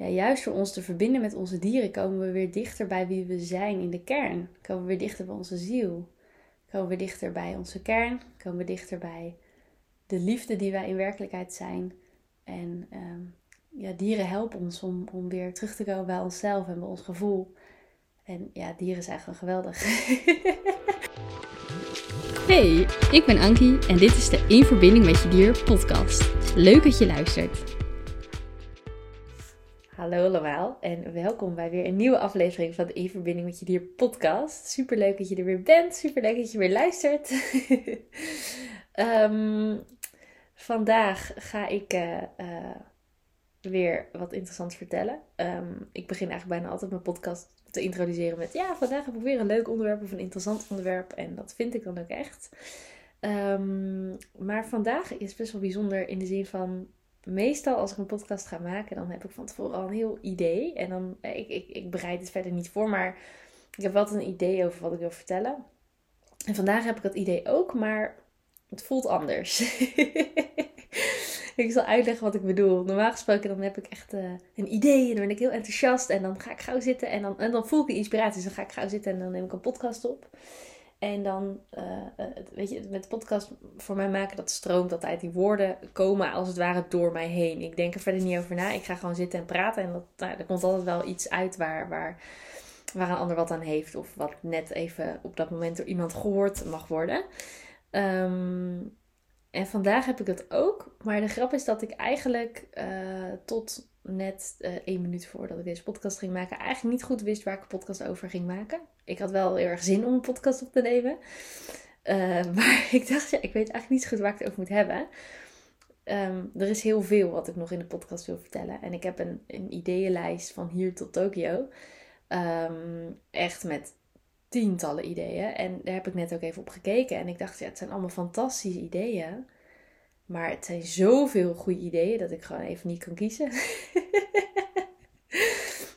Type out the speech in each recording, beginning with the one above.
Ja, juist door ons te verbinden met onze dieren komen we weer dichter bij wie we zijn in de kern. Komen we weer dichter bij onze ziel. Komen we dichter bij onze kern. Komen we dichter bij de liefde die wij in werkelijkheid zijn. En ja, dieren helpen ons om weer terug te komen bij onszelf en bij ons gevoel. En ja, dieren zijn gewoon geweldig. Hey, ik ben Ankie en dit is de In Verbinding Met Je Dier podcast. Leuk dat je luistert. Hallo allemaal en welkom bij weer een nieuwe aflevering van de In Verbinding Met Je Dier podcast. Superleuk dat je er weer bent, superleuk dat je weer luistert. Vandaag ga ik weer wat interessants vertellen. Ik begin eigenlijk bijna altijd mijn podcast te introduceren met... ja, vandaag heb ik weer een leuk onderwerp of een interessant onderwerp. En dat vind ik dan ook echt. Maar vandaag is best wel bijzonder in de zin van... meestal als ik een podcast ga maken, dan heb ik van tevoren al een heel idee. En dan, ik bereid het verder niet voor, maar ik heb wel een idee over wat ik wil vertellen. En vandaag heb ik dat idee ook, maar het voelt anders. Ik zal uitleggen wat ik bedoel. Normaal gesproken dan heb ik echt een idee en dan ben ik heel enthousiast. En dan ga ik gauw zitten en dan voel ik de inspiratie. Dus dan ga ik gauw zitten en dan neem ik een podcast op. En dan, weet je, met de podcast voor mij maken, dat stroomt altijd. Die woorden komen als het ware door mij heen. Ik denk er verder niet over na. Ik ga gewoon zitten en praten. En er komt altijd wel iets uit waar een ander wat aan heeft. Of wat net even op dat moment door iemand gehoord mag worden. En vandaag heb ik dat ook. Maar de grap is dat ik eigenlijk tot net 1 minuut voordat ik deze podcast ging maken... eigenlijk niet goed wist waar ik een podcast over ging maken. Ik had wel heel erg zin om een podcast op te nemen. Maar ik dacht, ja, ik weet eigenlijk niet zo goed waar ik het over moet hebben. Er is heel veel wat ik nog in de podcast wil vertellen. En ik heb een ideeënlijst van hier tot Tokio. Echt met tientallen ideeën. En daar heb ik net ook even op gekeken. En ik dacht, ja, het zijn allemaal fantastische ideeën. Maar het zijn zoveel goede ideeën dat ik gewoon even niet kan kiezen.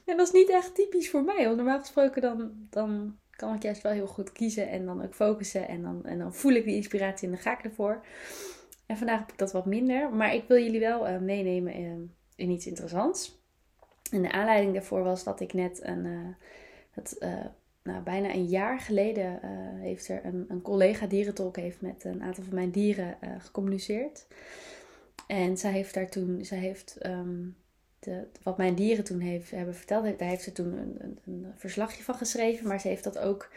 En dat is niet echt typisch voor mij. Want normaal gesproken dan kan ik juist wel heel goed kiezen. En dan ook focussen. En dan voel ik die inspiratie en dan ga ik ervoor. En vandaag heb ik dat wat minder. Maar ik wil jullie wel meenemen in iets interessants. En de aanleiding daarvoor was dat ik net bijna een jaar geleden heeft er een collega dierentolk heeft met een aantal van mijn dieren gecommuniceerd. En wat mijn dieren toen hebben verteld, daar heeft ze toen een verslagje van geschreven. Maar ze heeft dat ook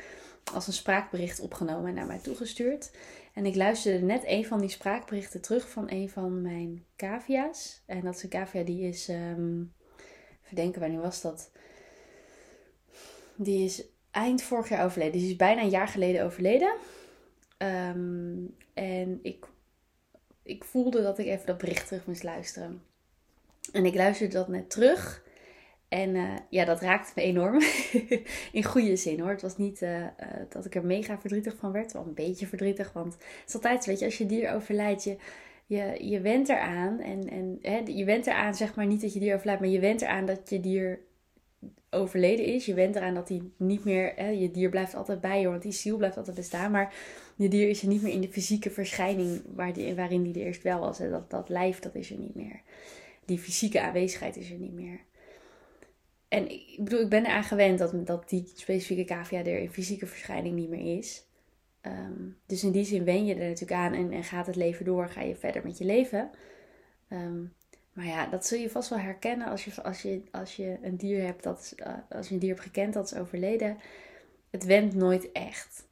als een spraakbericht opgenomen en naar mij toegestuurd. En ik luisterde net een van die spraakberichten terug van een van mijn cavia's. En dat is een cavia die is... verdenken, wanneer was dat? Die is eind vorig jaar overleden. Dus die is bijna een jaar geleden overleden. En ik voelde dat ik even dat bericht terug moest luisteren. En ik luisterde dat net terug. En ja, dat raakte me enorm. In goede zin hoor. Het was niet dat ik er mega verdrietig van werd. Wel een beetje verdrietig. Want het is altijd, weet je, als je dier overlijdt... Je went eraan. En je went eraan, zeg maar, niet dat je dier overlijdt. Maar je went eraan dat je dier overleden is. Je went eraan dat hij niet meer... je dier blijft altijd bij je. Want die ziel blijft altijd bestaan. Maar je dier is er niet meer in de fysieke verschijning... waarin die er eerst wel was. Hè. Dat lijf, dat is er niet meer. Die fysieke aanwezigheid is er niet meer. En ik bedoel, ik ben eraan gewend dat die specifieke cavia er in fysieke verschijning niet meer is. Dus in die zin wen je er natuurlijk aan en gaat het leven door, ga je verder met je leven. Maar ja, dat zul je vast wel herkennen als je een dier hebt, als je een dier hebt gekend dat is overleden. Het went nooit echt.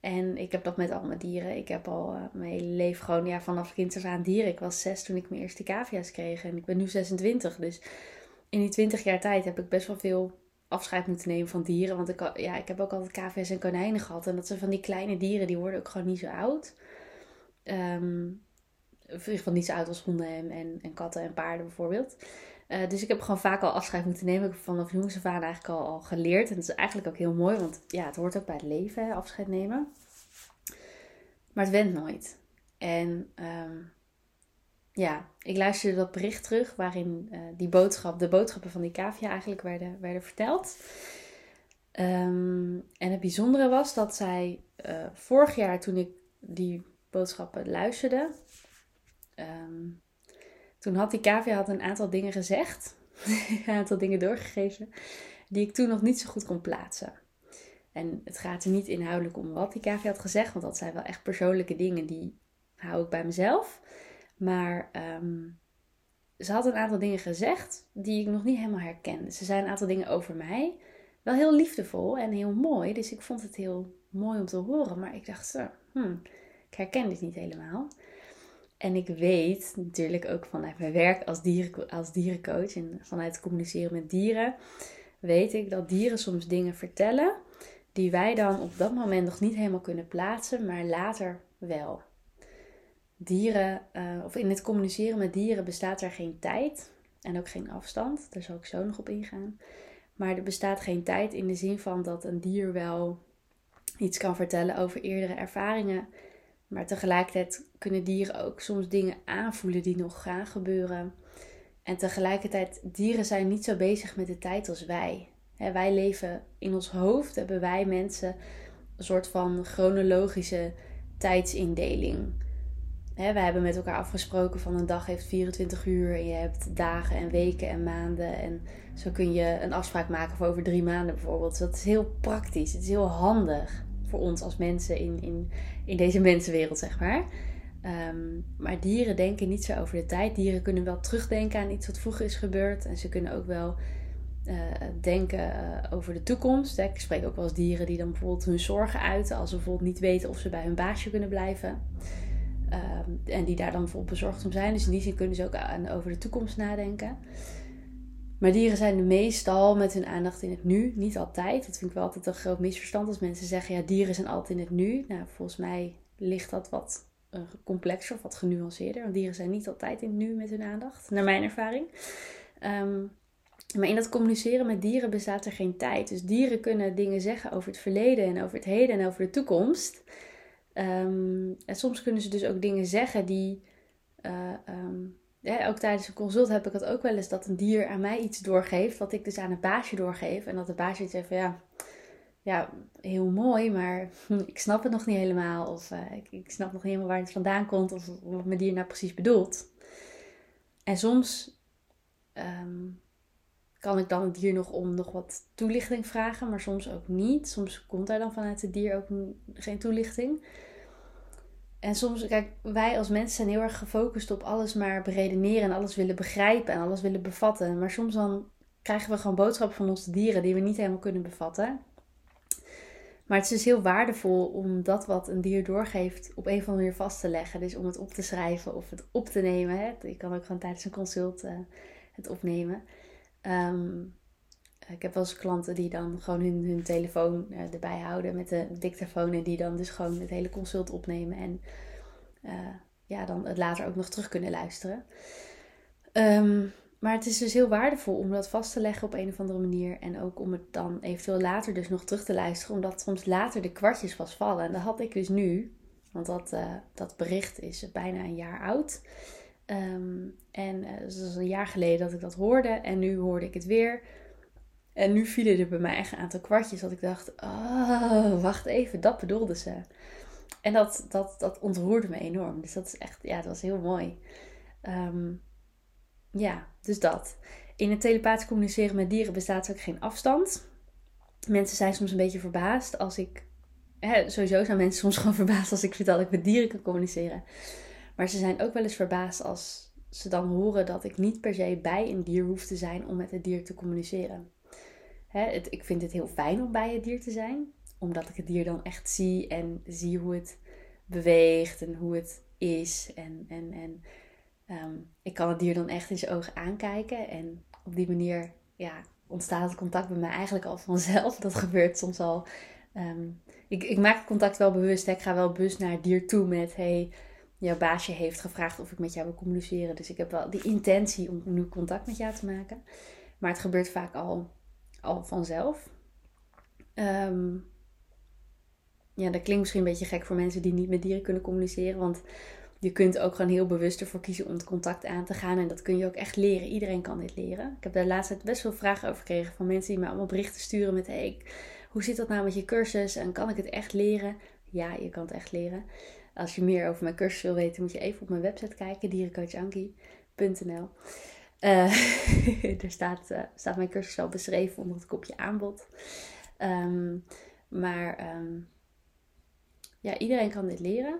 En ik heb dat met al mijn dieren. Ik heb al mijn hele leven gewoon, ja, vanaf kind af aan dieren. Ik was 6 toen ik mijn eerste cavia's kreeg en ik ben nu 26. Dus in die 20 jaar tijd heb ik best wel veel afscheid moeten nemen van dieren. Want ik heb ook altijd cavia's en konijnen gehad. En dat zijn van die kleine dieren, die worden ook gewoon niet zo oud. In ieder geval niet zo oud als honden en katten en paarden bijvoorbeeld. Dus ik heb gewoon vaak al afscheid moeten nemen. Ik heb vanaf jongs af aan eigenlijk al geleerd. En dat is eigenlijk ook heel mooi, want ja, het hoort ook bij het leven, hè, afscheid nemen. Maar het went nooit. En ja, ik luisterde dat bericht terug waarin de boodschappen van die cavia eigenlijk werden verteld. En het bijzondere was dat zij vorig jaar toen ik die boodschappen luisterde... toen had die cavia een aantal dingen gezegd. een aantal dingen doorgegeven die ik toen nog niet zo goed kon plaatsen. En het gaat er niet inhoudelijk om wat die KV had gezegd, want dat zijn wel echt persoonlijke dingen, die hou ik bij mezelf. Maar ze had een aantal dingen gezegd die ik nog niet helemaal herkende. Ze zei een aantal dingen over mij, wel heel liefdevol en heel mooi, dus ik vond het heel mooi om te horen. Maar ik dacht, ik herken dit niet helemaal. En ik weet natuurlijk ook vanuit mijn werk als dierencoach en vanuit communiceren met dieren, weet ik dat dieren soms dingen vertellen die wij dan op dat moment nog niet helemaal kunnen plaatsen, maar later wel. Dieren, of in het communiceren met dieren bestaat er geen tijd en ook geen afstand. Daar zal ik zo nog op ingaan. Maar er bestaat geen tijd in de zin van dat een dier wel iets kan vertellen over eerdere ervaringen. Maar tegelijkertijd kunnen dieren ook soms dingen aanvoelen die nog gaan gebeuren. En tegelijkertijd, dieren zijn niet zo bezig met de tijd als wij. Wij leven in ons hoofd, hebben wij mensen een soort van chronologische tijdsindeling. We hebben met elkaar afgesproken van een dag heeft 24 uur en je hebt dagen en weken en maanden. En zo kun je een afspraak maken voor over 3 maanden bijvoorbeeld. Dus dat is heel praktisch, het is heel handig voor ons als mensen in deze mensenwereld, zeg maar. Maar dieren denken niet zo over de tijd. Dieren kunnen wel terugdenken aan iets wat vroeger is gebeurd. En ze kunnen ook wel denken over de toekomst. Hè. Ik spreek ook wel eens dieren die dan bijvoorbeeld hun zorgen uiten. Als ze bijvoorbeeld niet weten of ze bij hun baasje kunnen blijven. En die daar dan bijvoorbeeld bezorgd om zijn. Dus in die zin kunnen ze ook over de toekomst nadenken. Maar dieren zijn meestal met hun aandacht in het nu. Niet altijd. Dat vind ik wel altijd een groot misverstand. Als mensen zeggen, ja, dieren zijn altijd in het nu. Nou, volgens mij ligt dat wat complexer of wat genuanceerder. Want dieren zijn niet altijd in het nu met hun aandacht. Naar mijn ervaring. Maar in dat communiceren met dieren bestaat er geen tijd. Dus dieren kunnen dingen zeggen over het verleden en over het heden en over de toekomst. En soms kunnen ze dus ook dingen zeggen die... ook tijdens een consult heb ik het ook wel eens dat een dier aan mij iets doorgeeft. Wat ik dus aan het baasje doorgeef. En dat de baasje zegt van ja, heel mooi, maar ik snap het nog niet helemaal. Of ik snap nog niet helemaal waar het vandaan komt. Of wat mijn dier nou precies bedoelt. En soms kan ik dan het dier nog om nog wat toelichting vragen. Maar soms ook niet. Soms komt er dan vanuit het dier ook geen toelichting. En soms, kijk, wij als mensen zijn heel erg gefocust op alles maar beredeneren. En alles willen begrijpen en alles willen bevatten. Maar soms dan krijgen we gewoon boodschappen van onze dieren die we niet helemaal kunnen bevatten. Maar het is dus heel waardevol om dat wat een dier doorgeeft op een of andere manier vast te leggen. Dus om het op te schrijven of het op te nemen. Hè. Je kan ook gewoon tijdens een consult het opnemen. Ik heb wel eens klanten die dan gewoon hun telefoon erbij houden met de dictafoon. En die dan dus gewoon het hele consult opnemen. En dan het later ook nog terug kunnen luisteren. Maar het is dus heel waardevol om dat vast te leggen op een of andere manier. En ook om het dan eventueel later dus nog terug te luisteren. Omdat soms later de kwartjes pas vallen. En dat had ik dus nu. Want dat bericht is bijna een jaar oud. Dus dat is een jaar geleden dat ik dat hoorde. En nu hoorde ik het weer. En nu vielen er bij mij echt een aantal kwartjes. Dat ik dacht, oh, wacht even, dat bedoelde ze. En dat ontroerde me enorm. Dus dat is echt, ja, dat was heel mooi. Dus dat. In het telepathisch communiceren met dieren bestaat ook geen afstand. Mensen zijn soms een beetje verbaasd als ik... sowieso zijn mensen soms gewoon verbaasd als ik vertel dat ik met dieren kan communiceren. Maar ze zijn ook wel eens verbaasd als ze dan horen dat ik niet per se bij een dier hoef te zijn om met het dier te communiceren. Ik vind het heel fijn om bij het dier te zijn. Omdat ik het dier dan echt zie en zie hoe het beweegt en hoe het is. En ik kan het dier dan echt in zijn ogen aankijken. En op die manier ontstaat het contact bij mij eigenlijk al vanzelf. Dat gebeurt soms al. Ik maak het contact wel bewust. Hè. Ik ga wel bewust naar het dier toe met... Hey, jouw baasje heeft gevraagd of ik met jou wil communiceren. Dus ik heb wel die intentie om nu contact met jou te maken. Maar het gebeurt vaak al vanzelf. Dat klinkt misschien een beetje gek voor mensen die niet met dieren kunnen communiceren. Want je kunt ook gewoon heel bewust ervoor kiezen om het contact aan te gaan. En dat kun je ook echt leren. Iedereen kan dit leren. Ik heb daar laatst best veel vragen over gekregen van mensen die mij allemaal berichten sturen met... Hey, hoe zit dat nou met je cursus? En kan ik het echt leren? Ja, je kan het echt leren. Als je meer over mijn cursus wil weten, moet je even op mijn website kijken. dierencoachankie.nl Er staat mijn cursus wel beschreven onder het kopje aanbod. Maar iedereen kan dit leren.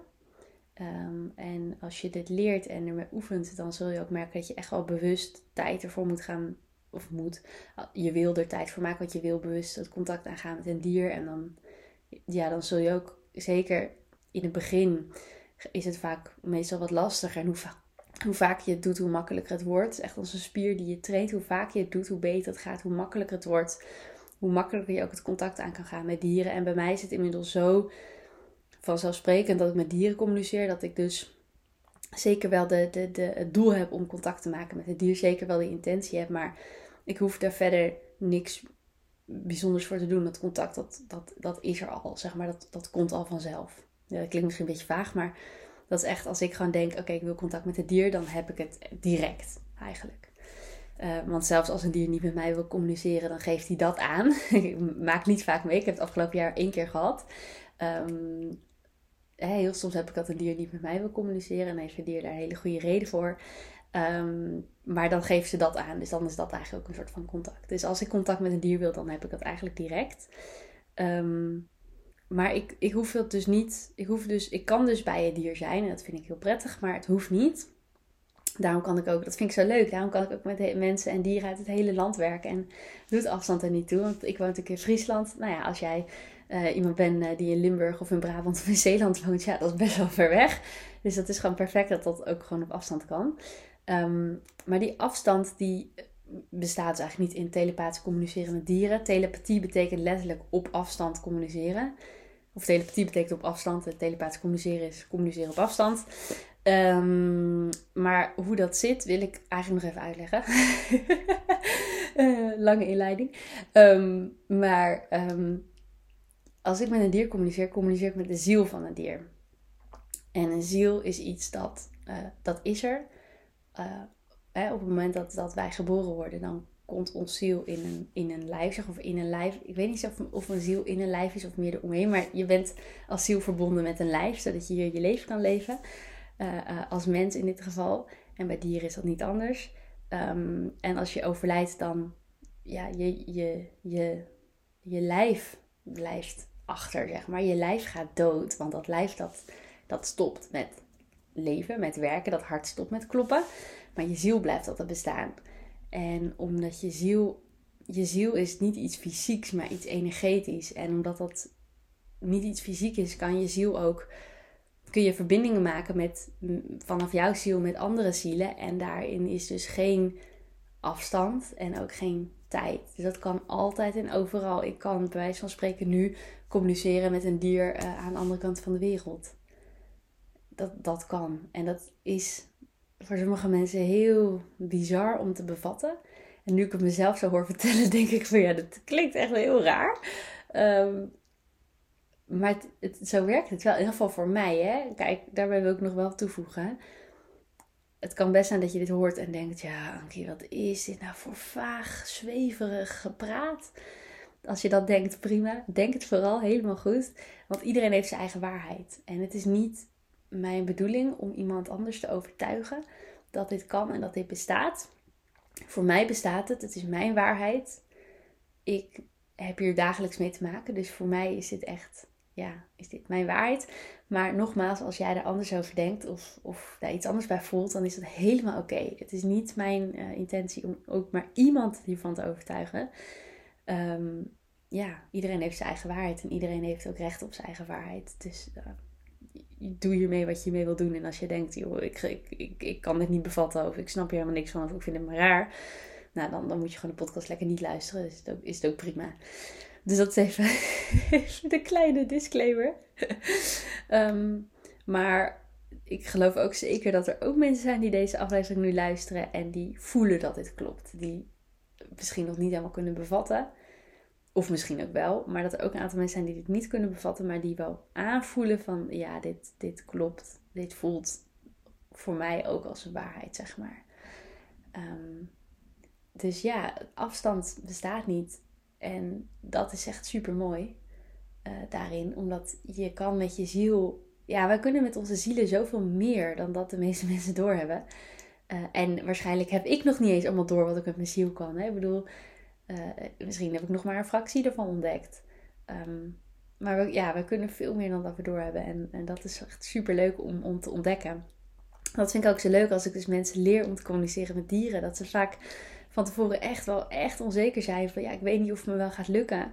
En als je dit leert en ermee oefent, dan zul je ook merken dat je echt wel bewust tijd ervoor moet gaan. Of moet. Je wil er tijd voor maken, want je wil bewust het contact aangaan met een dier. En dan zul je ook, zeker in het begin, is het vaak meestal wat lastiger. En hoe vaak je het doet, hoe makkelijker het wordt. Echt als een spier die je traint. Hoe vaak je het doet, hoe beter het gaat, hoe makkelijker het wordt. Hoe makkelijker je ook het contact aan kan gaan met dieren. En bij mij is het inmiddels zo vanzelfsprekend dat ik met dieren communiceer. Dat ik dus zeker wel het doel heb om contact te maken met het dier. Zeker wel de intentie heb. Maar ik hoef daar verder niks bijzonders voor te doen. Dat contact, dat is er al. Zeg maar, dat komt al vanzelf. Ja, dat klinkt misschien een beetje vaag. Maar dat is echt als ik gewoon denk, oké, ik wil contact met het dier. Dan heb ik het direct eigenlijk. Want zelfs als een dier niet met mij wil communiceren, dan geeft hij dat aan. Ik maak niet vaak mee. Ik heb het afgelopen jaar 1 keer gehad. Heel soms heb ik dat een dier niet met mij wil communiceren. En heeft een dier daar een hele goede reden voor. Maar dan geeft ze dat aan. Dus dan is dat eigenlijk ook een soort van contact. Dus als ik contact met een dier wil, dan heb ik dat eigenlijk direct. Maar ik hoef dat dus niet. Ik kan dus bij het dier zijn. En dat vind ik heel prettig. Maar het hoeft niet. Daarom kan ik ook. Dat vind ik zo leuk. Daarom kan ik ook met mensen en dieren uit het hele land werken. En doet afstand er niet toe. Want ik woon natuurlijk in Friesland. Nou ja, als jij iemand bent die in Limburg of in Brabant of in Zeeland woont. Ja, dat is best wel ver weg. Dus dat is gewoon perfect dat dat ook gewoon op afstand kan. Maar die afstand die bestaat dus eigenlijk niet in telepathisch communiceren met dieren. Telepathie betekent letterlijk op afstand communiceren. Of telepathie betekent op afstand. En telepathisch communiceren is communiceren op afstand. Maar hoe dat zit wil ik eigenlijk nog even uitleggen. Lange inleiding. Als ik met een dier communiceer, communiceer ik met de ziel van een dier. En een ziel is iets dat is er. Op het moment dat wij geboren worden, dan komt ons ziel in een lijf. Ik weet niet of een ziel in een lijf is of meer eromheen. Maar je bent als ziel verbonden met een lijf, zodat je hier je leven kan leven. Als mens in dit geval. En bij dieren is dat niet anders. En als je overlijdt, dan je lijf blijft achter, zeg maar. Je lijf gaat dood, want dat lijf dat stopt met leven, met werken. Dat hart stopt met kloppen. Maar je ziel blijft altijd bestaan. En omdat je ziel is niet iets fysieks, maar iets energetisch. En omdat dat niet iets fysiek is, kan je ziel ook, kun je verbindingen maken vanaf jouw ziel met andere zielen. En daarin is dus geen afstand en ook geen tijd. Dus dat kan altijd en overal. Ik kan bij wijze van spreken nu communiceren met een dier aan de andere kant van de wereld. Dat kan. En dat is voor sommige mensen heel bizar om te bevatten. En nu ik het mezelf zo hoor vertellen, denk ik van ja, dat klinkt echt heel raar. Maar zo werkt het wel. In ieder geval voor mij, hè. Kijk, daarbij wil ik nog wel toevoegen. Het kan best zijn dat je dit hoort en denkt, ja, Ankie, wat is dit nou voor vaag, zweverig gepraat? Als je dat denkt, prima. Denk het vooral helemaal goed. Want iedereen heeft zijn eigen waarheid. En het is niet mijn bedoeling om iemand anders te overtuigen dat dit kan en dat dit bestaat. Voor mij bestaat het. Het is mijn waarheid. Ik heb hier dagelijks mee te maken. Dus voor mij is dit echt, ja, is dit mijn waarheid. Maar nogmaals, als jij er anders over denkt of daar iets anders bij voelt, dan is dat helemaal oké. Het is niet mijn intentie om ook maar iemand hiervan te overtuigen. Iedereen heeft zijn eigen waarheid en iedereen heeft ook recht op zijn eigen waarheid. Dus doe hiermee wat je mee wil doen. En als je denkt, joh, ik kan dit niet bevatten of ik snap hier helemaal niks van of ik vind het maar raar. Nou, dan moet je gewoon de podcast lekker niet luisteren. Dus is het ook prima. Dus dat is even de kleine disclaimer. Maar ik geloof ook zeker dat er ook mensen zijn die deze aflevering nu luisteren. En die voelen dat dit klopt. Die misschien nog niet helemaal kunnen bevatten. Of misschien ook wel. Maar dat er ook een aantal mensen zijn die dit niet kunnen bevatten. Maar die wel aanvoelen van ja, dit klopt. Dit voelt voor mij ook als een waarheid, zeg maar. Dus ja, afstand bestaat niet. En dat is echt super mooi daarin. Omdat je kan met je ziel. Ja, wij kunnen met onze zielen zoveel meer dan dat de meeste mensen doorhebben. En waarschijnlijk heb ik nog niet eens allemaal door wat ik met mijn ziel kan. Hè? Ik bedoel, misschien heb ik nog maar een fractie ervan ontdekt. Maar we kunnen veel meer dan dat we door hebben. En dat is echt super leuk om te ontdekken. Dat vind ik ook zo leuk als ik dus mensen leer om te communiceren met dieren. Dat ze vaak van tevoren echt onzeker zijn. Van ik weet niet of het me wel gaat lukken.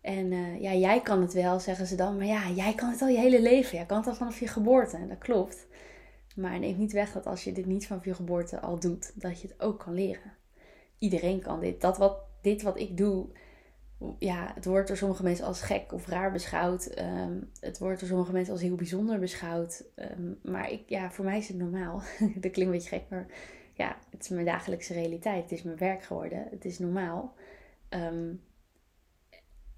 En jij kan het wel, zeggen ze dan. Maar jij kan het al je hele leven. Jij kan het al vanaf je geboorte. Dat klopt. Maar neem niet weg dat als je dit niet vanaf je geboorte al doet, dat je het ook kan leren. Iedereen kan dit. Dit wat ik doe, het wordt door sommige mensen als gek of raar beschouwd. Het wordt door sommige mensen als heel bijzonder beschouwd. Maar voor mij is het normaal. Dat klinkt een beetje gek, maar het is mijn dagelijkse realiteit. Het is mijn werk geworden. Het is normaal.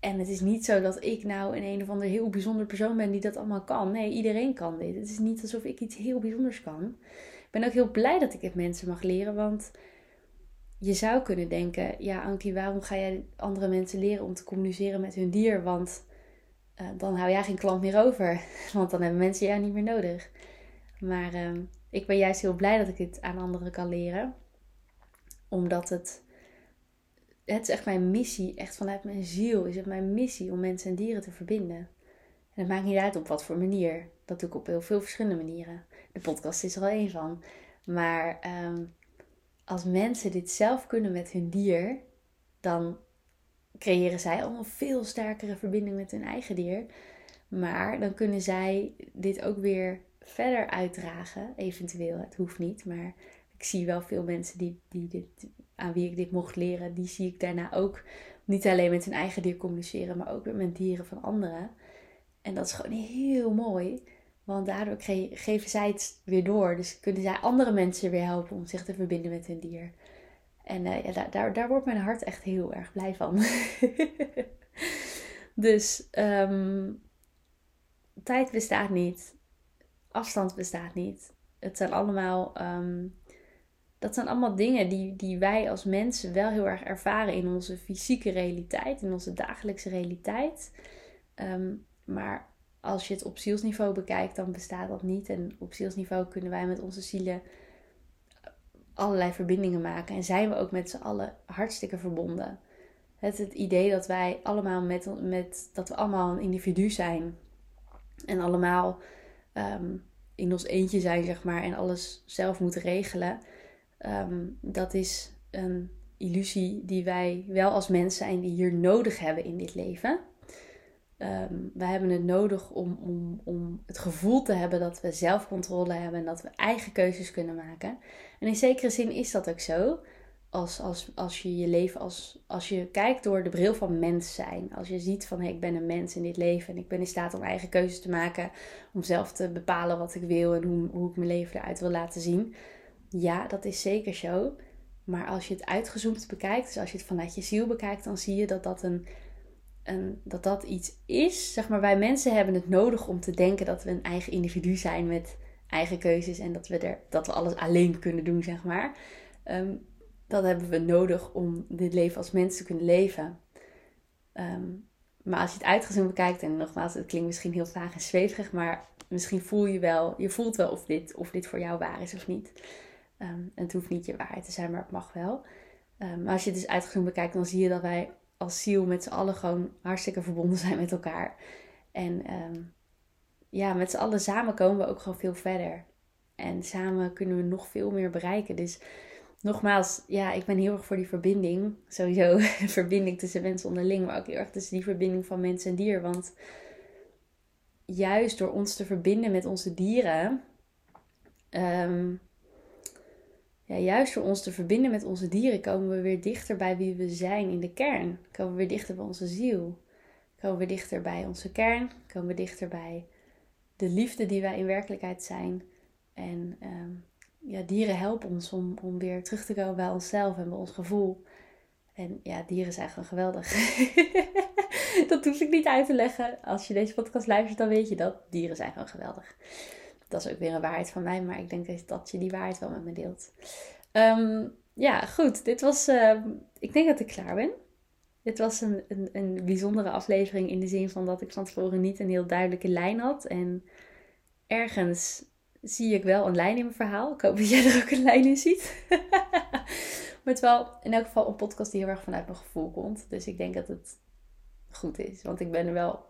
En het is niet zo dat ik nou een of ander heel bijzonder persoon ben die dat allemaal kan. Nee, iedereen kan dit. Het is niet alsof ik iets heel bijzonders kan. Ik ben ook heel blij dat ik het mensen mag leren, want je zou kunnen denken, Ankie, waarom ga jij andere mensen leren om te communiceren met hun dier? Want dan hou jij geen klant meer over. Want dan hebben mensen jou niet meer nodig. Maar ik ben juist heel blij dat ik dit aan anderen kan leren. Omdat het is echt mijn missie, echt vanuit mijn ziel is het mijn missie om mensen en dieren te verbinden. En het maakt niet uit op wat voor manier. Dat doe ik op heel veel verschillende manieren. De podcast is er al één van. Maar als mensen dit zelf kunnen met hun dier, dan creëren zij allemaal veel sterkere verbinding met hun eigen dier. Maar dan kunnen zij dit ook weer verder uitdragen, eventueel. Het hoeft niet, maar ik zie wel veel mensen die dit, aan wie ik dit mocht leren, die zie ik daarna ook niet alleen met hun eigen dier communiceren, maar ook weer met dieren van anderen. En dat is gewoon heel mooi, want daardoor geven zij het weer door. Dus kunnen zij andere mensen weer helpen om zich te verbinden met hun dier. En daar wordt mijn hart echt heel erg blij van. Dus tijd bestaat niet. Afstand bestaat niet. Het zijn allemaal... Dat zijn allemaal dingen die wij als mensen wel heel erg ervaren in onze fysieke realiteit, in onze dagelijkse realiteit. Maar als je het op zielsniveau bekijkt, dan bestaat dat niet. En op zielsniveau kunnen wij met onze zielen allerlei verbindingen maken. En zijn we ook met z'n allen hartstikke verbonden. Het idee dat wij allemaal dat we allemaal een individu zijn. En allemaal in ons eentje zijn, zeg maar, en alles zelf moeten regelen. Dat is een illusie die wij wel als mens zijn die hier nodig hebben in dit leven. Wij hebben het nodig om het gevoel te hebben dat we zelf controle hebben en dat we eigen keuzes kunnen maken. En in zekere zin is dat ook zo. Als je je leven als je kijkt door de bril van mens zijn. Als je ziet van ik ben een mens in dit leven en ik ben in staat om eigen keuzes te maken. Om zelf te bepalen wat ik wil en hoe ik mijn leven eruit wil laten zien. Ja, dat is zeker zo. Maar als je het uitgezoomd bekijkt, dus als je het vanuit je ziel bekijkt, dan zie je dat dat iets is. Zeg maar, wij mensen hebben het nodig om te denken dat we een eigen individu zijn met eigen keuzes. En dat we alles alleen kunnen doen, zeg maar. Dat hebben we nodig om dit leven als mens te kunnen leven. Maar als je het uitgezoomd bekijkt, en nogmaals, het klinkt misschien heel vaag en zweverig, maar misschien voelt wel of dit voor jou waar is of niet. Het hoeft niet je waarheid te zijn, maar het mag wel. Maar als je het dus uitgezoomd bekijkt, dan zie je dat wij als ziel met z'n allen gewoon hartstikke verbonden zijn met elkaar. En met z'n allen samen komen we ook gewoon veel verder. En samen kunnen we nog veel meer bereiken. Dus nogmaals, ik ben heel erg voor die verbinding. Sowieso verbinding tussen mensen onderling, maar ook heel erg tussen die verbinding van mens en dier. Want juist door ons te verbinden met onze dieren. Juist door ons te verbinden met onze dieren komen we weer dichter bij wie we zijn in de kern. Komen we weer dichter bij onze ziel. Komen we dichter bij onze kern. Komen we dichter bij de liefde die wij in werkelijkheid zijn. En dieren helpen ons om weer terug te komen bij onszelf en bij ons gevoel. En dieren zijn gewoon geweldig. Dat hoef ik niet uit te leggen. Als je deze podcast luistert, dan weet je dat. Dieren zijn gewoon geweldig. Dat is ook weer een waarheid van mij, maar ik denk dat je die waarheid wel met me deelt. Goed. Dit was... ik denk dat ik klaar ben. Dit was een bijzondere aflevering in de zin van dat ik van tevoren niet een heel duidelijke lijn had. En ergens zie ik wel een lijn in mijn verhaal. Ik hoop dat jij er ook een lijn in ziet. Maar het is wel in elk geval een podcast die heel erg vanuit mijn gevoel komt. Dus ik denk dat het goed is. Want ik ben er wel...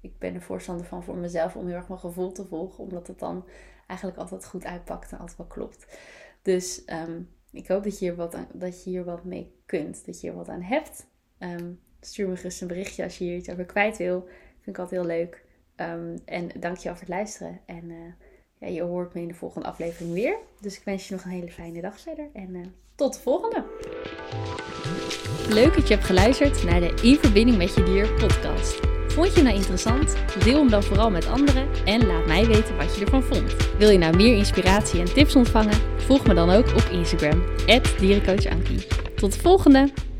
Ik ben er voorstander van voor mezelf om heel erg mijn gevoel te volgen. Omdat het dan eigenlijk altijd goed uitpakt en altijd wel klopt. Dus ik hoop dat je hier wat mee kunt. Dat je hier wat aan hebt. Stuur me gerust een berichtje als je hier iets over kwijt wil. Vind ik altijd heel leuk. En dank je wel voor het luisteren. En je hoort me in de volgende aflevering weer. Dus ik wens je nog een hele fijne dag verder. En tot de volgende. Leuk dat je hebt geluisterd naar de In Verbinding Met Je Dier podcast. Vond je nou interessant? Deel hem dan vooral met anderen en laat mij weten wat je ervan vond. Wil je nou meer inspiratie en tips ontvangen? Volg me dan ook op Instagram @dierencoachankie. Tot de volgende!